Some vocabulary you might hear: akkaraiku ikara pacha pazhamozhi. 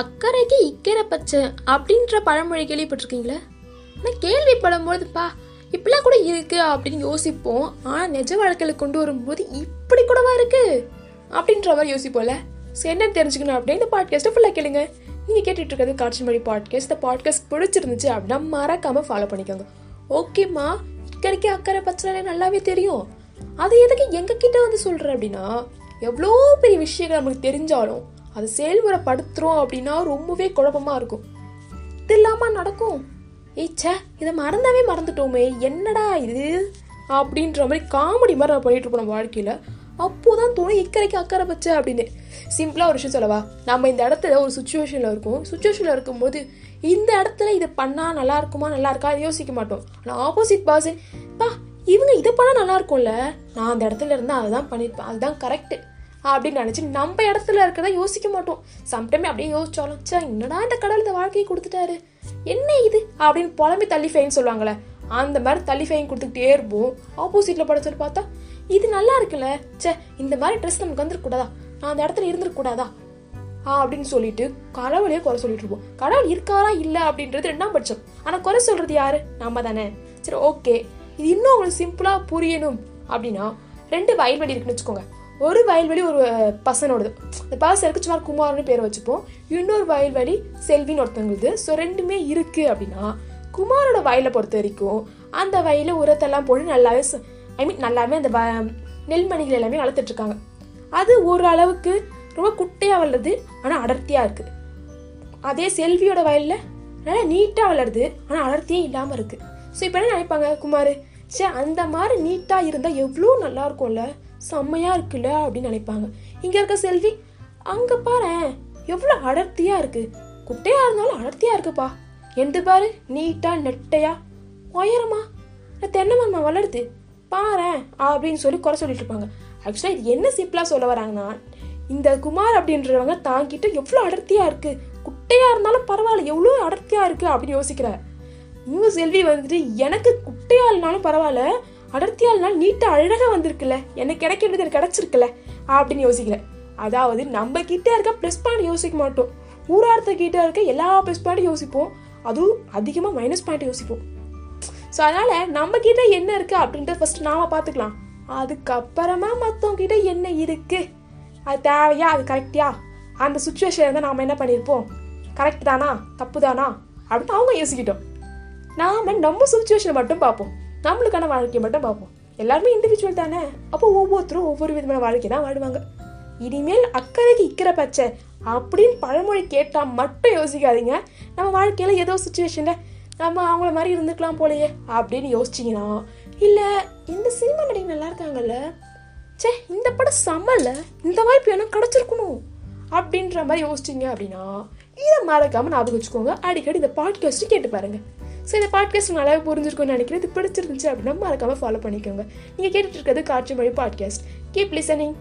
அக்கறைக்கு இக்கரை பச்சை அப்படின்ற பழமொழி கேள்விப்பட்டிருக்கீங்களா? ஆனால் கேள்விப்படும்போதுப்பா இப்படிலாம் கூட இருக்கு அப்படின்னு யோசிப்போம். ஆனால் நிஜ வாழ்க்கையில் கொண்டு வரும்போது இப்படி கூடவா இருக்கு அப்படின்ற மாதிரி யோசிப்போம்ல. ஸோ என்ன தெரிஞ்சுக்கணும் அப்படின்னா இந்த பாட்காஸ்ட்டை ஃபுல்லாக கேளுங்க. நீங்கள் கேட்டுட்டு இருக்கிறது காட்சிமொழி பாட்காஸ்ட். இந்த பாட்காஸ்ட் பிடிச்சிருந்துச்சு அப்படின்னா மறக்காமல் ஃபாலோ பண்ணிக்கோங்க. ஓகேம்மா, இக்கரைக்கு அக்கறை பச்சை நல்லாவே தெரியும், அது எதுக்கு எங்ககிட்ட வந்து சொல்கிற அப்படின்னா எவ்வளோ பெரிய விஷயங்கள் நம்மளுக்கு தெரிஞ்சாலும் அது செயல்முறைப்படுத்துகிறோம் அப்படின்னா ரொம்பவே குழப்பமாக இருக்கும். இது இல்லாமல் நடக்கும், ஏச்சா இதை மறந்துட்டோமே என்னடா இது அப்படின்ற மாதிரி காமெடி மாதிரி நான் பண்ணிகிட்டு இருப்போம் நம்ம வாழ்க்கையில். அப்போதான் தோணும் இக்கரைக்கு அக்கறை பச்சை அப்படின்னு. சிம்பிளாக ஒரு விஷயம் சொல்லவா, நம்ம இந்த இடத்துல ஒரு சுச்சுவேஷனில் இருக்கும்போது இந்த இடத்துல இதை பண்ணால் நல்லா இருக்குமா நல்லா இருக்கா யோசிக்க மாட்டோம். ஆனால் ஆப்போசிட் பர்சன் பா இவங்க இதை பண்ணால் நல்லா இருக்கும்ல, நான் அந்த இடத்துல இருந்தால் அதுதான் பண்ணியிருப்பேன், அதுதான் கரெக்டு அப்படின்னு நினச்சி நம்ம இடத்துல இருக்கிறத யோசிக்க மாட்டோம். சம்டைம் அப்படியே யோசிச்சாலும் சா என்னடா இந்த கடவுள் இந்த வாழ்க்கையை கொடுத்துட்டாரு, என்ன இது அப்படின்னு புலம்பி தள்ளிஃபைன்னு சொல்லுவாங்களே அந்த மாதிரி தள்ளிஃபைன் கொடுத்துக்கிட்டே இருப்போம். ஆப்போசிட்டில் படத்தில் பார்த்தா இது நல்லா இருக்குல்ல, சே இந்த மாதிரி ட்ரெஸ் நமக்கு வந்துருக்கூடாதா, நான் அந்த இடத்துல இருந்துருக்கூடாதா அப்படின்னு சொல்லிட்டு கடவுளையே குறை சொல்லிட்டு இருப்போம். கடவுள் இருக்காரா இல்லை அப்படின்றது ரெண்டாம் பட்சம், ஆனால் குறை சொல்கிறது யாரு? நம்ம தானே. சரி ஓகே, இது இன்னும் உங்களுக்கு சிம்பிளாக புரியணும் அப்படின்னா ரெண்டு வயல்வெளி இருக்குன்னு வச்சுக்கோங்க. ஒரு வயல்வெளி ஒரு பசனோடது, இந்த பசனுக்கு சும்மா குமார்னு பேர் வச்சுப்போம். இன்னொரு வயல்வெளி செல்வின்னு ஒருத்தவங்களுது. ஸோ ரெண்டுமே இருக்குது அப்படின்னா குமாரோட வயலை பொறுத்த வரைக்கும் அந்த வயலை உரத்தெல்லாம் போட்டு நல்லாவே நல்லாவே அந்த நெல்மணிகள் எல்லாமே வளர்த்துட்ருக்காங்க. அது ஓரளவுக்கு ரொம்ப குட்டையாக வளருது ஆனால் அடர்த்தியாக இருக்குது. அதே செல்வியோட வயலில் நல்லா நீட்டாக வளருது ஆனால் அடர்த்தியே இல்லாமல் இருக்குது. ஸோ இப்போ என்ன நினைப்பாங்க குமார், சே அந்த மாதிரி நீட்டாக இருந்தால் எவ்வளோ நல்லா இருக்கும்ல, செம்மையாக இருக்குல்ல அப்படின்னு நினைப்பாங்க. இங்கே இருக்க செல்வி அங்கே பாரு எவ்வளோ அடர்த்தியாக இருக்குது, குட்டையாக இருந்தாலும் அடர்த்தியாக இருக்குப்பா, எந்த பாரு நீட்டாக நெட்டையாக உயரமா தென்னை மரம் வளருது பாரு அப்படின்னு சொல்லி குறை சொல்லிட்டு இருப்பாங்க. ஆக்சுவலாக இது என்ன சிம்பிளாக சொல்ல வராங்கன்னா இந்த குமார் அப்படின்றவங்க தாங்கிட்டு எவ்வளோ அடர்த்தியாக இருக்குது, குட்டையாக இருந்தாலும் பரவாயில்ல எவ்வளோ அடர்த்தியாக இருக்குது அப்படின்னு யோசிக்கிறார். இவங்க செல்வி வந்துட்டு எனக்கு குட்டையாள்னாலும் பரவாயில்ல அடர்த்தியாள்னாலும் நீட்டாக அழகாக வந்திருக்குல்ல, எனக்கு கிடைக்க வேண்டியது எனக்கு கிடச்சிருக்குல்ல அப்படின்னு யோசிக்கிறேன். அதாவது நம்ம கிட்டே இருக்க ப்ளஸ் பாயிண்ட் யோசிக்க மாட்டோம், ஊரார்த்தக்கிட்டே இருக்க எல்லா ப்ளஸ் பாயிண்ட்டும் யோசிப்போம், அதுவும் அதிகமாக மைனஸ் பாயிண்ட் யோசிப்போம். ஸோ அதனால் நம்மக்கிட்ட என்ன இருக்குது அப்படின்றத ஃபஸ்ட்டு நாம் பார்த்துக்கலாம், அதுக்கப்புறமா மற்றவங்கிட்ட என்ன இருக்குது, அது தேவையா அது கரெக்டியா, அந்த சுச்சுவேஷன் இருந்தால் நாம் என்ன பண்ணியிருப்போம், கரெக்ட் தானா தப்பு தானா அப்படின்னு அவங்க யோசிக்கிட்டோம். நாம் நம்ம சுச்சுவேஷனை மட்டும் பார்ப்போம், நம்மளுக்கான வாழ்க்கையை மட்டும் பார்ப்போம். எல்லாருமே இண்டிவிஜுவல் தானே, அப்போ ஒவ்வொருத்தரும் ஒவ்வொரு விதமான வாழ்க்கை தான் வாழ்வாங்க. இனிமேல் அக்கறைக்கு இக்கிற பச்சை அப்படின்னு பழமொழி கேட்டால் மட்டும் யோசிக்காதீங்க. நம்ம வாழ்க்கையில் ஏதோ சுச்சுவேஷனில் நம்ம அவங்கள மாதிரி இருந்துக்கலாம் போலையே அப்படின்னு யோசிச்சிங்கன்னா, இல்லை இந்த சினிமா நடிகை நல்லா இருக்காங்கல்ல, சே இந்த படம் செம்மல்ல, இந்த வாய்ப்பு வேணும் கிடச்சிருக்கணும் அப்படின்ற மாதிரி யோசிச்சிங்க அப்படின்னா இதை மறக்காமல் ஞாபகம் வச்சுக்கோங்க. அடிக்கடி இந்த பாட்காஸ்ட்டு கேட்டு பாருங்கள். ஸோ இந்த பாட்காஸ்ட் நல்லாவே புரிஞ்சிருக்கும்னு நினைக்கிறேன். இது பிடிச்சிருந்துச்சு அப்படின்னா மறக்காமல் ஃபாலோ பண்ணிக்கோங்க. நீங்கள் கேட்டுட்டு இருக்கிறது காட்சிமொழி பாட்காஸ்ட். Keep listening.